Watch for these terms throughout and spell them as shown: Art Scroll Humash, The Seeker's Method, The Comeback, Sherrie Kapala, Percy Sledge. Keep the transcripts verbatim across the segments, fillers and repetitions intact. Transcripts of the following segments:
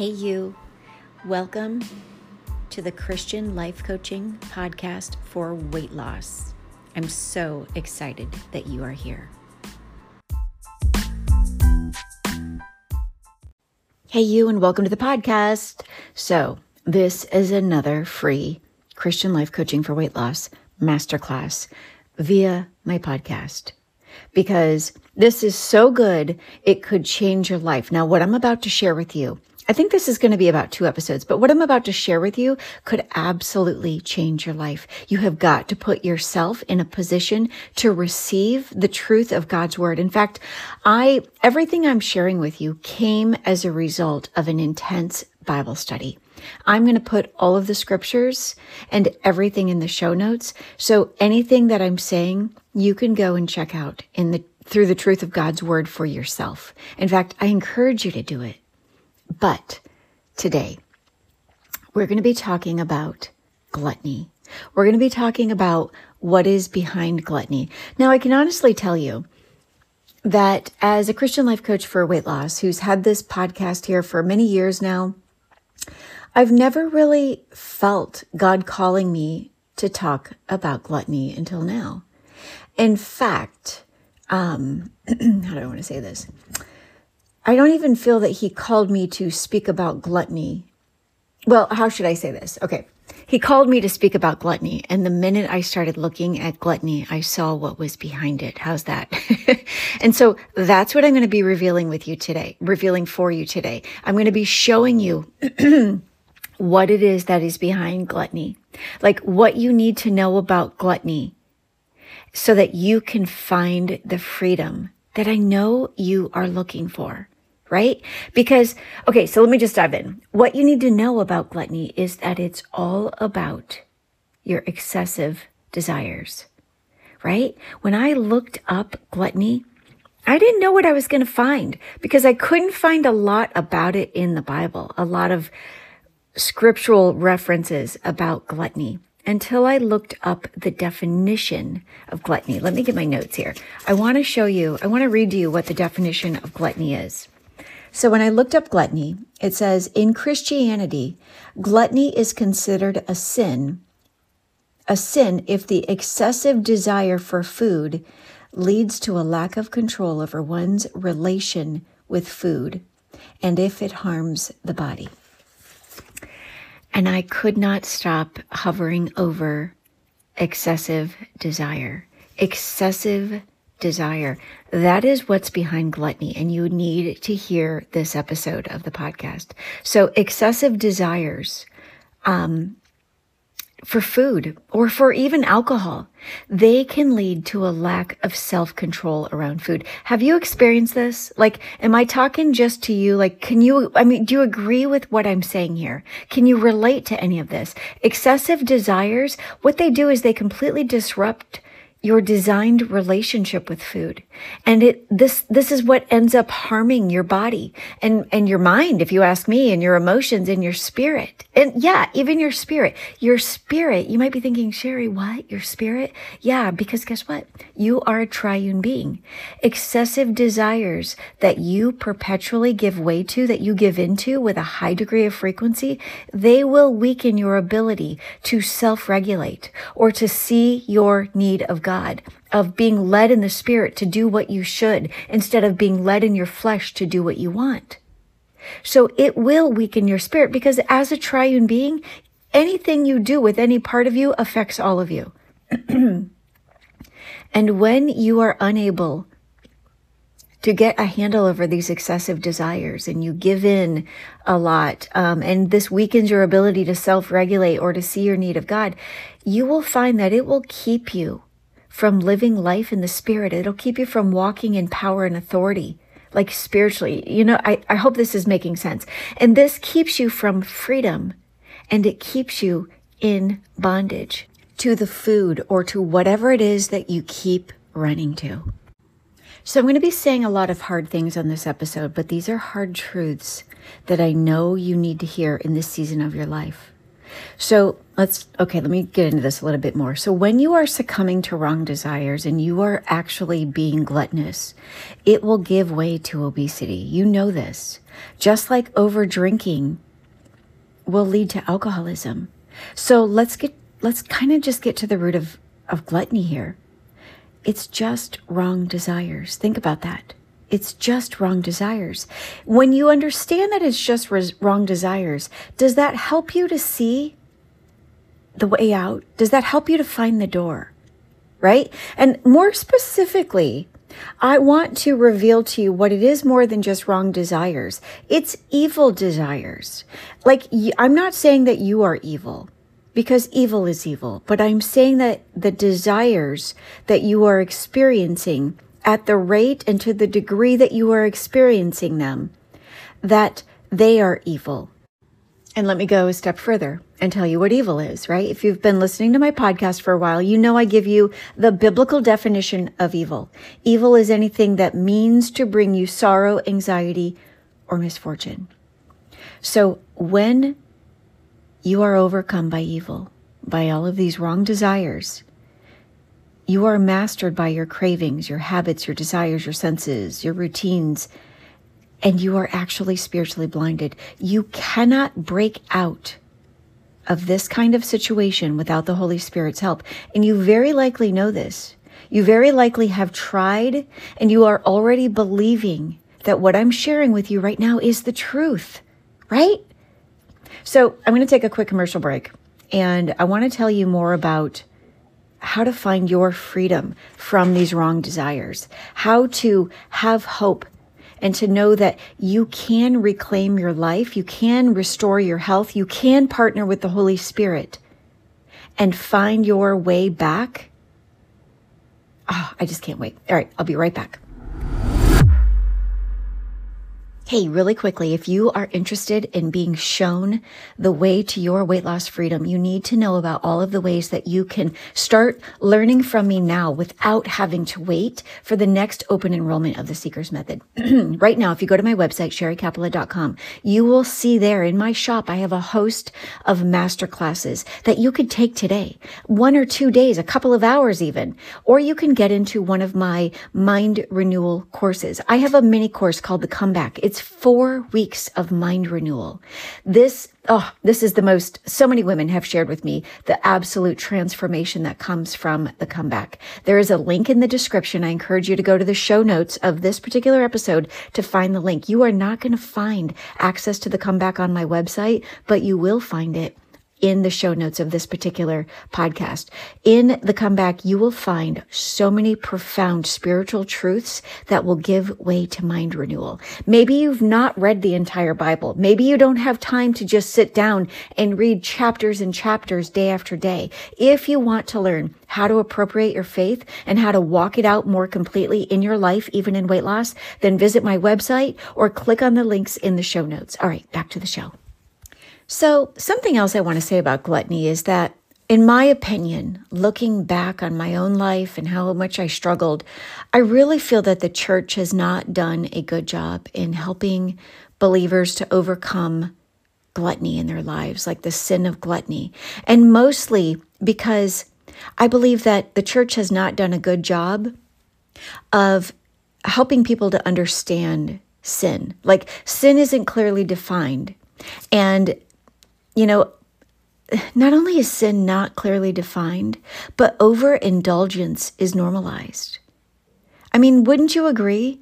Hey you, welcome to the Christian Life Coaching Podcast for Weight Loss. I'm so excited that you are here. Hey you, and welcome to the podcast. So this is another free Christian Life Coaching for Weight Loss masterclass via my podcast, because this is so good, it could change your life. Now, what I'm about to share with you, I think this is going to be about two episodes, but what I'm about to share with you could absolutely change your life. You have got to put yourself in a position to receive the truth of God's word. In fact, I, everything I'm sharing with you came as a result of an intense Bible study. I'm going to put all of the scriptures and everything in the show notes. So anything that I'm saying, you can go and check out in the, through the truth of God's word for yourself. In fact, I encourage you to do it. But today, we're going to be talking about gluttony. We're going to be talking about what is behind gluttony. Now, I can honestly tell you that as a Christian life coach for weight loss, who's had this podcast here for many years now, I've never really felt God calling me to talk about gluttony until now. In fact, um, how do I want to say this? I don't even feel that he called me to speak about gluttony. Well, how should I say this? Okay. He called me to speak about gluttony. And the minute I started looking at gluttony, I saw what was behind it. How's that? And so that's what I'm going to be revealing with you today, revealing for you today. I'm going to be showing you what it is that is behind gluttony, like what you need to know about gluttony so that you can find the freedom that I know you are looking for, right? Because, okay, so let me just dive in. What you need to know about gluttony is that it's all about your excessive desires, right? When I looked up gluttony, I didn't know what I was going to find because I couldn't find a lot about it in the Bible, a lot of scriptural references about gluttony, until I looked up the definition of gluttony. Let me get my notes here. I want to show you, I want to read to you what the definition of gluttony is. So when I looked up gluttony, it says, in Christianity, gluttony is considered a sin, a sin if the excessive desire for food leads to a lack of control over one's relation with food, and if it harms the body. And I could not stop hovering over excessive desire, excessive desire. That is what's behind gluttony. And you need to hear this episode of the podcast. So excessive desires, um, for food or for even alcohol, they can lead to a lack of self-control around food. Have you experienced this? Like, am I talking just to you? Like, can you, I mean, do you agree with what I'm saying here? Can you relate to any of this? Excessive desires, what they do is they completely disrupt your designed relationship with food. And it, this, this is what ends up harming your body and, and your mind, if you ask me, and your emotions and your spirit. And yeah, even your spirit, your spirit, you might be thinking, Sherrie, what? Your spirit? Yeah, because guess what? You are a triune being. Excessive desires that you perpetually give way to, that you give into with a high degree of frequency, they will weaken your ability to self-regulate or to see your need of God. God, of being led in the spirit to do what you should instead of being led in your flesh to do what you want. So it will weaken your spirit because as a triune being, anything you do with any part of you affects all of you. And when you are unable to get a handle over these excessive desires and you give in a lot, um, and this weakens your ability to self-regulate or to see your need of God, you will find that it will keep you from living life in the spirit. It'll keep you from walking in power and authority, like spiritually. You know, I, I hope this is making sense. And this keeps you from freedom, and it keeps you in bondage to the food or to whatever it is that you keep running to. So I'm going to be saying a lot of hard things on this episode, but these are hard truths that I know you need to hear in this season of your life. So let's, okay, let me get into this a little bit more. So when you are succumbing to wrong desires and you are actually being gluttonous, it will give way to obesity. You know this. Just like over drinking will lead to alcoholism. So let's get, let's kind of just get to the root of, of gluttony here. It's just wrong desires. Think about that. It's just wrong desires. When you understand that it's just res- wrong desires, does that help you to see the way out? Does that help you to find the door, right? And more specifically, I want to reveal to you what it is more than just wrong desires. It's evil desires. Like, I'm not saying that you are evil, because evil is evil, but I'm saying that the desires that you are experiencing at the rate and to the degree that you are experiencing them, that they are evil. And let me go a step further and tell you what evil is, right? If you've been listening to my podcast for a while, you know I give you the biblical definition of evil. Evil is anything that means to bring you sorrow, anxiety, or misfortune. So when you are overcome by evil, by all of these wrong desires, you are mastered by your cravings, your habits, your desires, your senses, your routines, and you are actually spiritually blinded. You cannot break out of this kind of situation without the Holy Spirit's help. And you very likely know this. You very likely have tried, and you are already believing that what I'm sharing with you right now is the truth, right? So I'm going to take a quick commercial break, and I want to tell you more about how to find your freedom from these wrong desires, how to have hope and to know that you can reclaim your life, you can restore your health, you can partner with the Holy Spirit and find your way back. Oh, I just can't wait. All right, I'll be right back. Hey, really quickly, if you are interested in being shown the way to your weight loss freedom, you need to know about all of the ways that you can start learning from me now without having to wait for the next open enrollment of The Seeker's Method. Right now, if you go to my website, sherrie kapala dot com, you will see there in my shop, I have a host of masterclasses that you could take today, one or two days, a couple of hours even, or you can get into one of my mind renewal courses. I have a mini course called The Comeback. It's four weeks of mind renewal. This, oh, this is the most, so many women have shared with me the absolute transformation that comes from The Comeback. There is a link in the description. I encourage you to go to the show notes of this particular episode to find the link. You are not going to find access to The Comeback on my website, but you will find it in the show notes of this particular podcast. In The Comeback, you will find so many profound spiritual truths that will give way to mind renewal. Maybe you've not read the entire Bible. Maybe you don't have time to just sit down and read chapters and chapters day after day. If you want to learn how to appropriate your faith and how to walk it out more completely in your life, even in weight loss, then visit my website or click on the links in the show notes. All right, back to the show. So something else I want to say about gluttony is that, in my opinion, looking back on my own life and how much I struggled, I really feel that the church has not done a good job in helping believers to overcome gluttony in their lives, like the sin of gluttony. And mostly because I believe that the church has not done a good job of helping people to understand sin. Like, sin isn't clearly defined. And you know, not only is sin not clearly defined, but overindulgence is normalized. I mean, wouldn't you agree?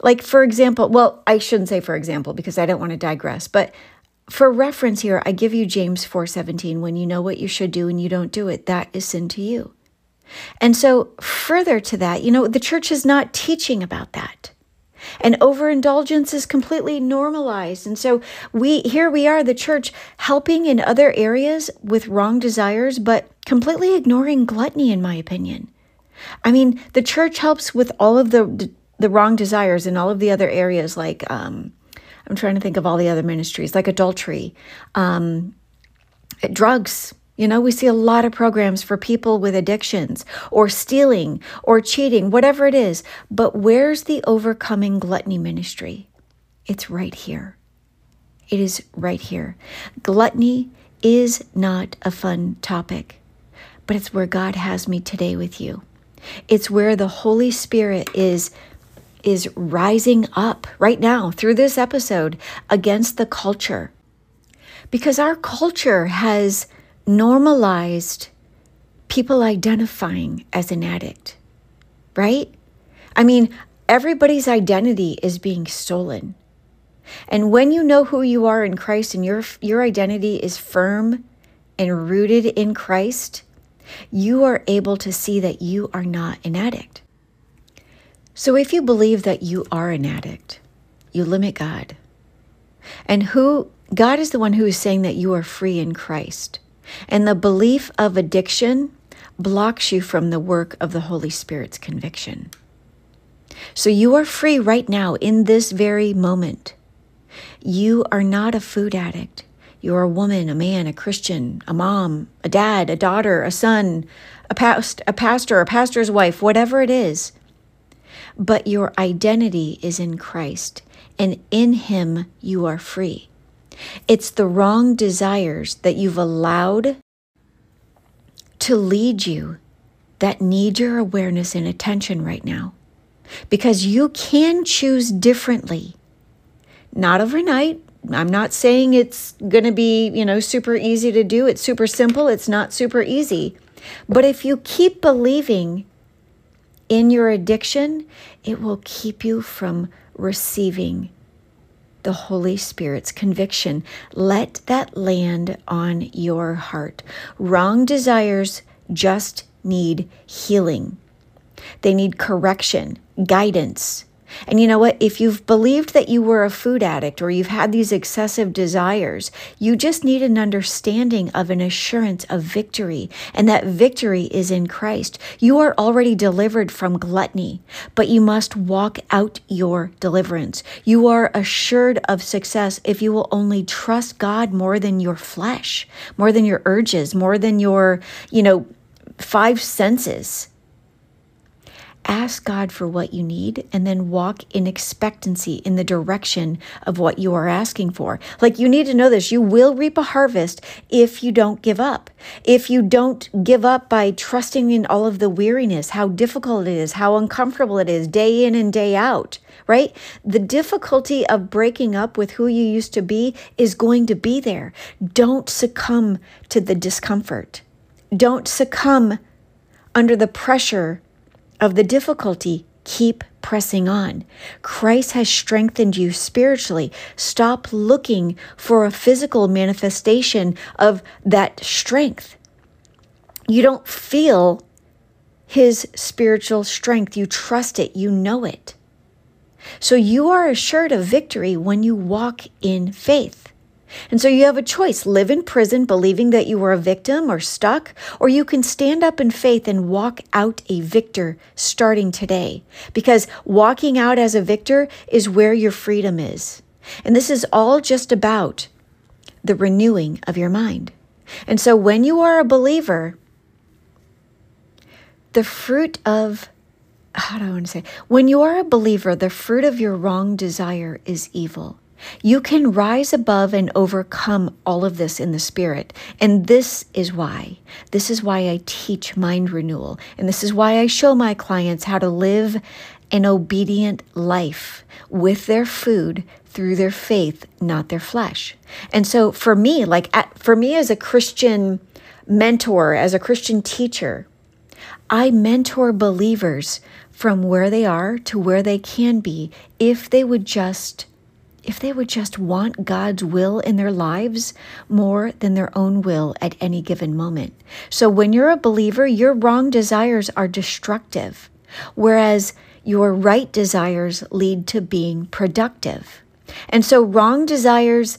Like, for example, well, I shouldn't say for example, because I don't want to digress, but for reference here, I give you James four seventeen, when you know what you should do and you don't do it, that is sin to you. And so further to that, you know, the church is not teaching about that. And overindulgence is completely normalized. And so we here we are, the church, helping in other areas with wrong desires, but completely ignoring gluttony, in my opinion. I mean, the church helps with all of the the wrong desires and all of the other areas, like, um, I'm trying to think of all the other ministries, like adultery, um, drugs. You know, we see a lot of programs for people with addictions or stealing or cheating, whatever it is. But where's the overcoming gluttony ministry? It's right here. It is right here. Gluttony is not a fun topic, but it's where God has me today with you. It's where the Holy Spirit is is rising up right now through this episode against the culture. Because our culture has normalized people identifying as an addict, right? I mean, everybody's identity is being stolen. And when you know who you are in Christ and your your identity is firm and rooted in Christ, you are able to see that you are not an addict. So if you believe that you are an addict, you limit God. And who God is the one who is saying that you are free in Christ. And the belief of addiction blocks you from the work of the Holy Spirit's conviction. So you are free right now in this very moment. You are not a food addict. You are a woman, a man, a Christian, a mom, a dad, a daughter, a son, a past, a pastor, a pastor's wife, whatever it is. But your identity is in Christ, and in Him you are free. It's the wrong desires that you've allowed to lead you that need your awareness and attention right now. Because you can choose differently. Not overnight. I'm not saying it's going to be, you know, super easy to do. It's super simple. It's not super easy. But if you keep believing in your addiction, it will keep you from receiving the Holy Spirit's conviction. Let that land on your heart. Wrong desires just need healing. They need correction, guidance. And you know what? If you've believed that you were a food addict or you've had these excessive desires, you just need an understanding of an assurance of victory. And that victory is in Christ. You are already delivered from gluttony, but you must walk out your deliverance. You are assured of success if you will only trust God more than your flesh, more than your urges, more than your, you know, five senses. Ask God for what you need and then walk in expectancy in the direction of what you are asking for. Like, you need to know this. You will reap a harvest if you don't give up. If you don't give up by trusting in all of the weariness, how difficult it is, how uncomfortable it is, day in and day out, right? The difficulty of breaking up with who you used to be is going to be there. Don't succumb to the discomfort. Don't succumb under the pressure of the difficulty. Keep pressing on. Christ has strengthened you spiritually. Stop looking for a physical manifestation of that strength. You don't feel His spiritual strength. You trust it. You know it. So you are assured of victory when you walk in faith. And so you have a choice. Live in prison believing that you were a victim or stuck, or you can stand up in faith and walk out a victor starting today. Because walking out as a victor is where your freedom is. And this is all just about the renewing of your mind. And so when you are a believer, the fruit of, how do I want to say, when you are a believer, the fruit of your wrong desire is evil. You can rise above and overcome all of this in the Spirit. And this is why. This is why I teach mind renewal. And this is why I show my clients how to live an obedient life with their food through their faith, not their flesh. And so for me, like at, for me as a Christian mentor, as a Christian teacher, I mentor believers from where they are to where they can be if they would just If they would just want God's will in their lives more than their own will at any given moment. So when you're a believer, your wrong desires are destructive, whereas your right desires lead to being productive. And so wrong desires,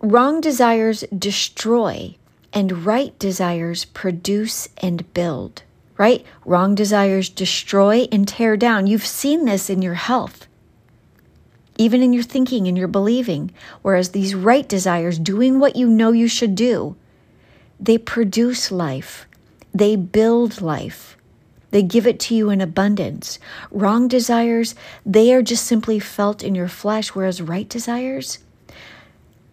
wrong desires destroy, and right desires produce and build, right? Wrong desires destroy and tear down. You've seen this in your health, even in your thinking and your believing, whereas these right desires, doing what you know you should do, they produce life, they build life, they give it to you in abundance. Wrong desires, they are just simply felt in your flesh, whereas right desires,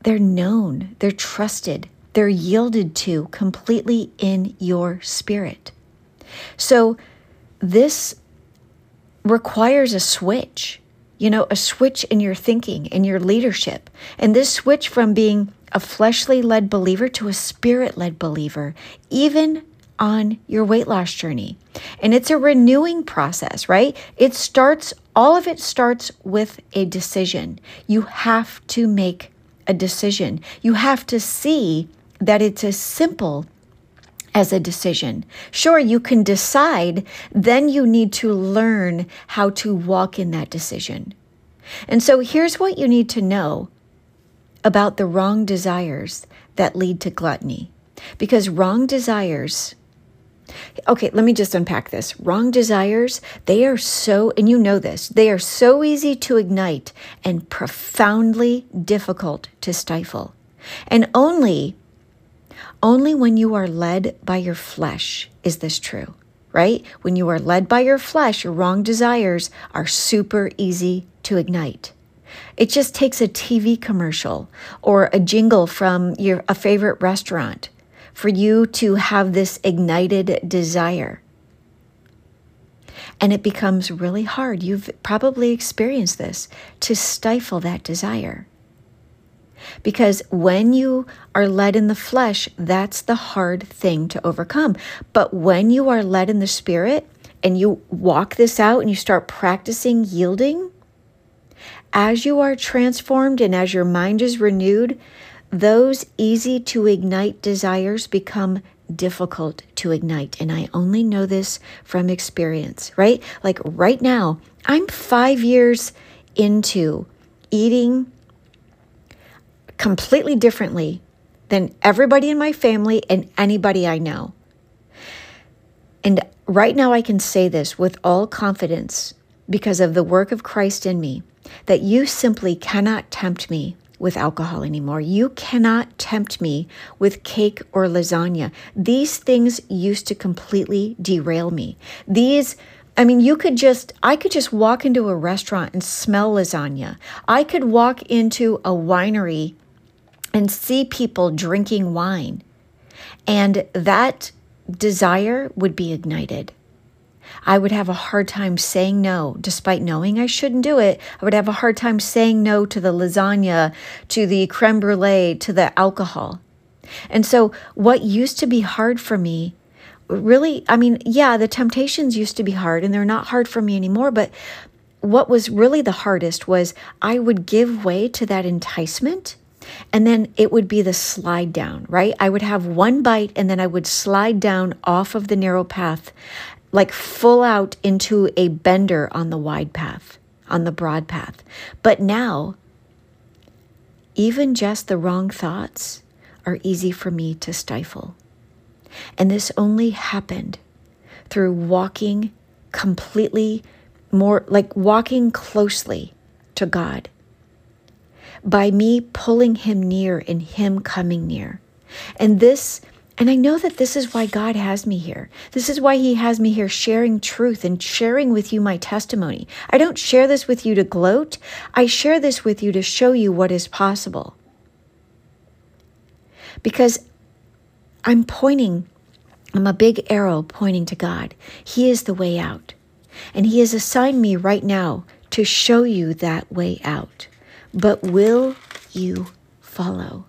they're known, they're trusted, they're yielded to completely in your spirit. So this requires a switch, you know, a switch in your thinking, in your leadership. And this switch from being a fleshly-led believer to a spirit-led believer, even on your weight loss journey. And it's a renewing process, right? It starts, all of it starts with a decision. You have to make a decision. You have to see that it's as simple as a decision. Sure, you can decide, then you need to learn how to walk in that decision. And so here's what you need to know about the wrong desires that lead to gluttony. Because wrong desires, okay, let me just unpack this. Wrong desires, they are so, and you know this, they are so easy to ignite and profoundly difficult to stifle. And only, only when you are led by your flesh is this true, right? When you are led by your flesh, your wrong desires are super easy to ignite. It just takes a T V commercial or a jingle from your a favorite restaurant for you to have this ignited desire. And it becomes really hard. You've probably experienced this, to stifle that desire. Because when you are led in the flesh, that's the hard thing to overcome. But when you are led in the spirit and you walk this out and you start practicing yielding, as you are transformed and as your mind is renewed, those easy to ignite desires become difficult to ignite. And I only know this from experience, right? Like right now, I'm five years into eating completely differently than everybody in my family and anybody I know. And right now I can say this with all confidence because of the work of Christ in me, that you simply cannot tempt me with alcohol anymore. You cannot tempt me with cake or lasagna. These things used to completely derail me. These, I mean, you could just, I could just walk into a restaurant and smell lasagna. I could walk into a winery and see people drinking wine, and that desire would be ignited. I would have a hard time saying no, despite knowing I shouldn't do it. I would have a hard time saying no to the lasagna, to the creme brulee, to the alcohol. And so what used to be hard for me, really, I mean, yeah, the temptations used to be hard and they're not hard for me anymore. But what was really the hardest was I would give way to that enticement. And then it would be the slide down, right? I would have one bite and then I would slide down off of the narrow path, like full out into a bender on the wide path, on the broad path. But now, even just the wrong thoughts are easy for me to stifle. And this only happened through walking completely more, like walking closely to God, by me pulling him near and him coming near. And this And I know that this is why God has me here. This is why he has me here sharing truth and sharing with you my testimony. I don't share this with you to gloat. I share this with you to show you what is possible. Because I'm pointing, I'm a big arrow pointing to God. He is the way out. And he has assigned me right now to show you that way out. But will you follow?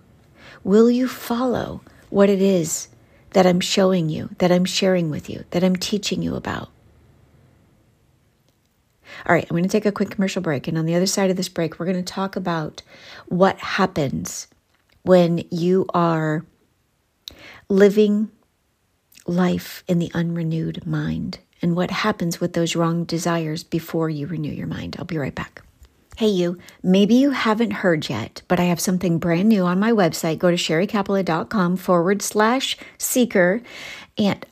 Will you follow what it is that I'm showing you, that I'm sharing with you, that I'm teaching you about? All right, I'm going to take a quick commercial break. And on the other side of this break, we're going to talk about what happens when you are living life in the unrenewed mind and what happens with those wrong desires before you renew your mind. I'll be right back. Hey you, maybe you haven't heard yet, but I have something brand new on my website. Go to sherriekapala.com forward slash seeker. And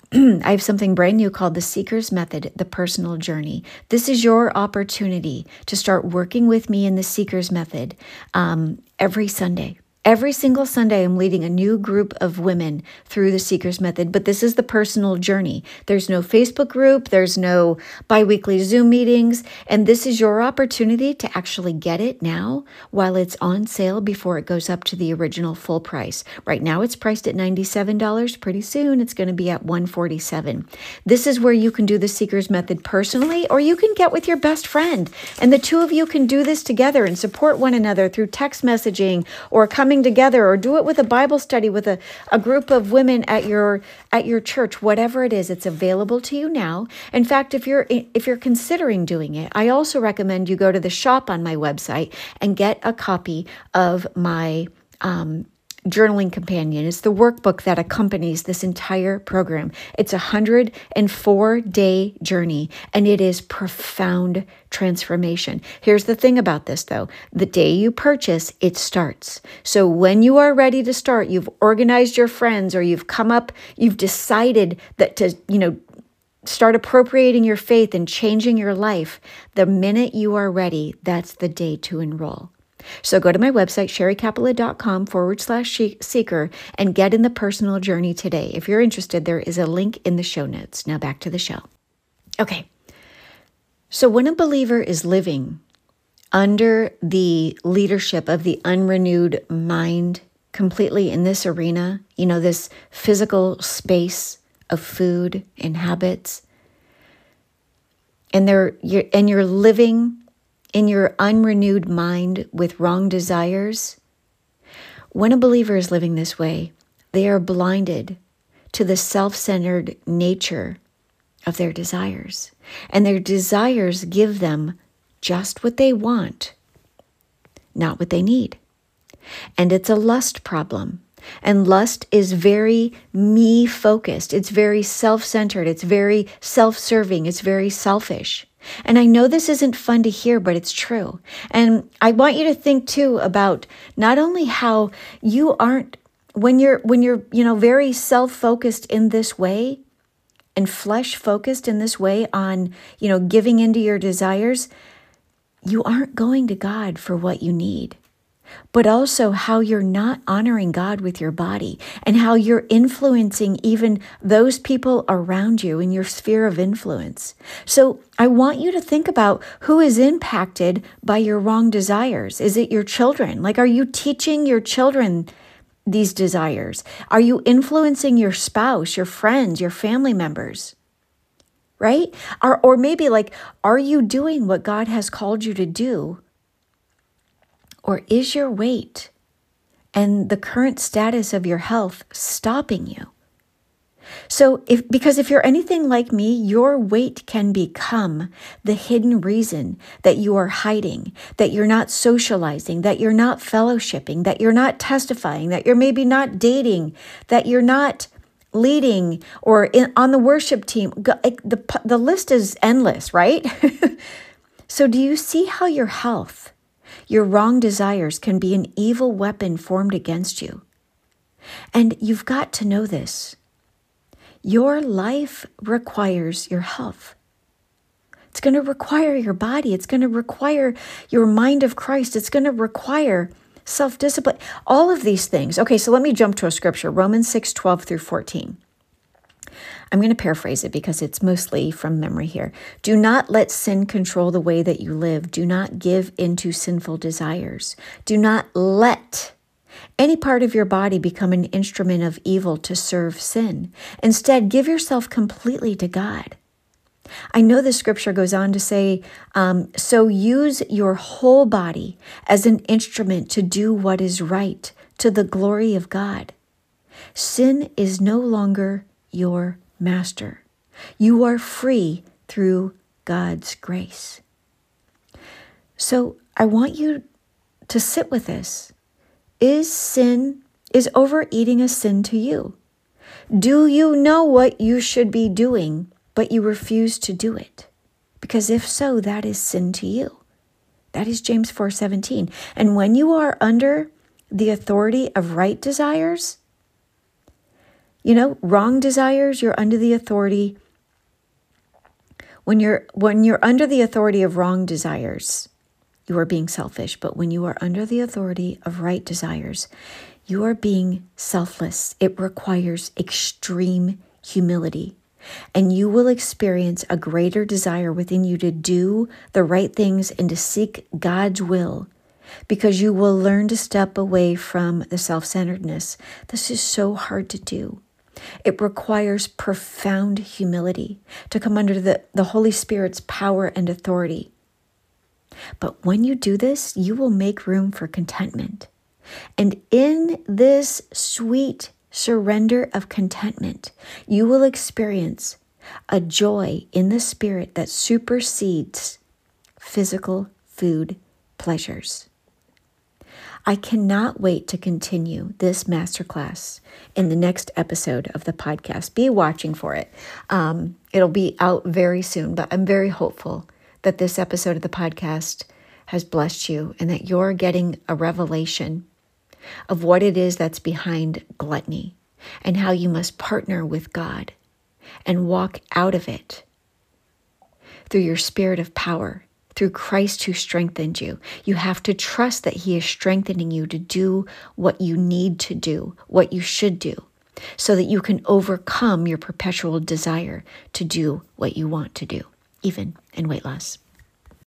I have something brand new called The Seeker's Method, The Personal Journey. This is your opportunity to start working with me in The Seeker's Method um, every Sunday. Every single Sunday, I'm leading a new group of women through the Seeker's Method, but this is the personal journey. There's no Facebook group, there's no biweekly Zoom meetings, and this is your opportunity to actually get it now while it's on sale before it goes up to the original full price. Right now, it's priced at ninety-seven dollars. Pretty soon, it's going to be at one forty-seven. This is where you can do the Seeker's Method personally, or you can get with your best friend, and the two of you can do this together and support one another through text messaging or coming together, or do it with a Bible study with a, a group of women at your at your church, whatever it is. It's available to you now. In fact, if you're if you're considering doing it, I also recommend you go to the shop on my website and get a copy of my um Journaling Companion. It's the workbook that accompanies this entire program. It's a one hundred four day journey, and it is profound transformation. Here's the thing about this, though. The day you purchase, it starts. So when you are ready to start, you've organized your friends, or you've come up, you've decided that to, you know, start appropriating your faith and changing your life. The minute you are ready, that's the day to enroll. So go to my website, sherriekapala.com forward slash seeker, and get in the personal journey today. If you're interested, there is a link in the show notes. Now back to the show. Okay. So when a believer is living under the leadership of the unrenewed mind completely in this arena, you know, this physical space of food and habits, and they're, you're, and you're living in your unrenewed mind with wrong desires, when a believer is living this way, they are blinded to the self-centered nature of their desires. And their desires give them just what they want, not what they need. And it's a lust problem. And lust is very me-focused. It's very self-centered. It's very self-serving. It's very selfish. And I know this isn't fun to hear, but it's true. And I want you to think too about not only how you aren't, when you're, when you're, you know, very self-focused in this way and flesh-focused in this way on, you know, giving into your desires, you aren't going to God for what you need, but also how you're not honoring God with your body and how you're influencing even those people around you in your sphere of influence. So I want you to think about who is impacted by your wrong desires. Is it your children? Like, are you teaching your children these desires? Are you influencing your spouse, your friends, your family members? Right? Or, or maybe like, are you doing what God has called you to do? Or is your weight and the current status of your health stopping you? So if, because if you're anything like me, your weight can become the hidden reason that you are hiding, that you're not socializing, that you're not fellowshipping, that you're not testifying, that you're maybe not dating, that you're not leading or in, on the worship team. The, the list is endless, right? So do you see how your health, your wrong desires can be an evil weapon formed against you? And you've got to know this. Your life requires your health. It's going to require your body. It's going to require your mind of Christ. It's going to require self-discipline. All of these things. Okay, so let me jump to a scripture, Romans six, twelve through fourteen. I'm going to paraphrase it because it's mostly from memory here. Do not let sin control the way that you live. Do not give into sinful desires. Do not let any part of your body become an instrument of evil to serve sin. Instead, give yourself completely to God. I know the scripture goes on to say, um, so use your whole body as an instrument to do what is right to the glory of God. Sin is no longer your master. You are free through God's grace. So I want you to sit with this. Is sin, is overeating a sin to you? Do you know what you should be doing, but you refuse to do it? Because if so, that is sin to you. That is James four seventeen. And when you are under the authority of right desires, you know, wrong desires, you're under the authority. When you're when you're under the authority of wrong desires, you are being selfish. But when you are under the authority of right desires, you are being selfless. It requires extreme humility. And you will experience a greater desire within you to do the right things and to seek God's will, because you will learn to step away from the self-centeredness. This is so hard to do. It requires profound humility to come under the, the Holy Spirit's power and authority. But when you do this, you will make room for contentment. And in this sweet surrender of contentment, you will experience a joy in the spirit that supersedes physical food pleasures. I cannot wait to continue this masterclass in the next episode of the podcast. Be watching for it. Um, it'll be out very soon, but I'm very hopeful that this episode of the podcast has blessed you and that you're getting a revelation of what it is that's behind gluttony and how you must partner with God and walk out of it through your spirit of power, through Christ who strengthened you. You have to trust that he is strengthening you to do what you need to do, what you should do, so that you can overcome your perpetual desire to do what you want to do, even in weight loss.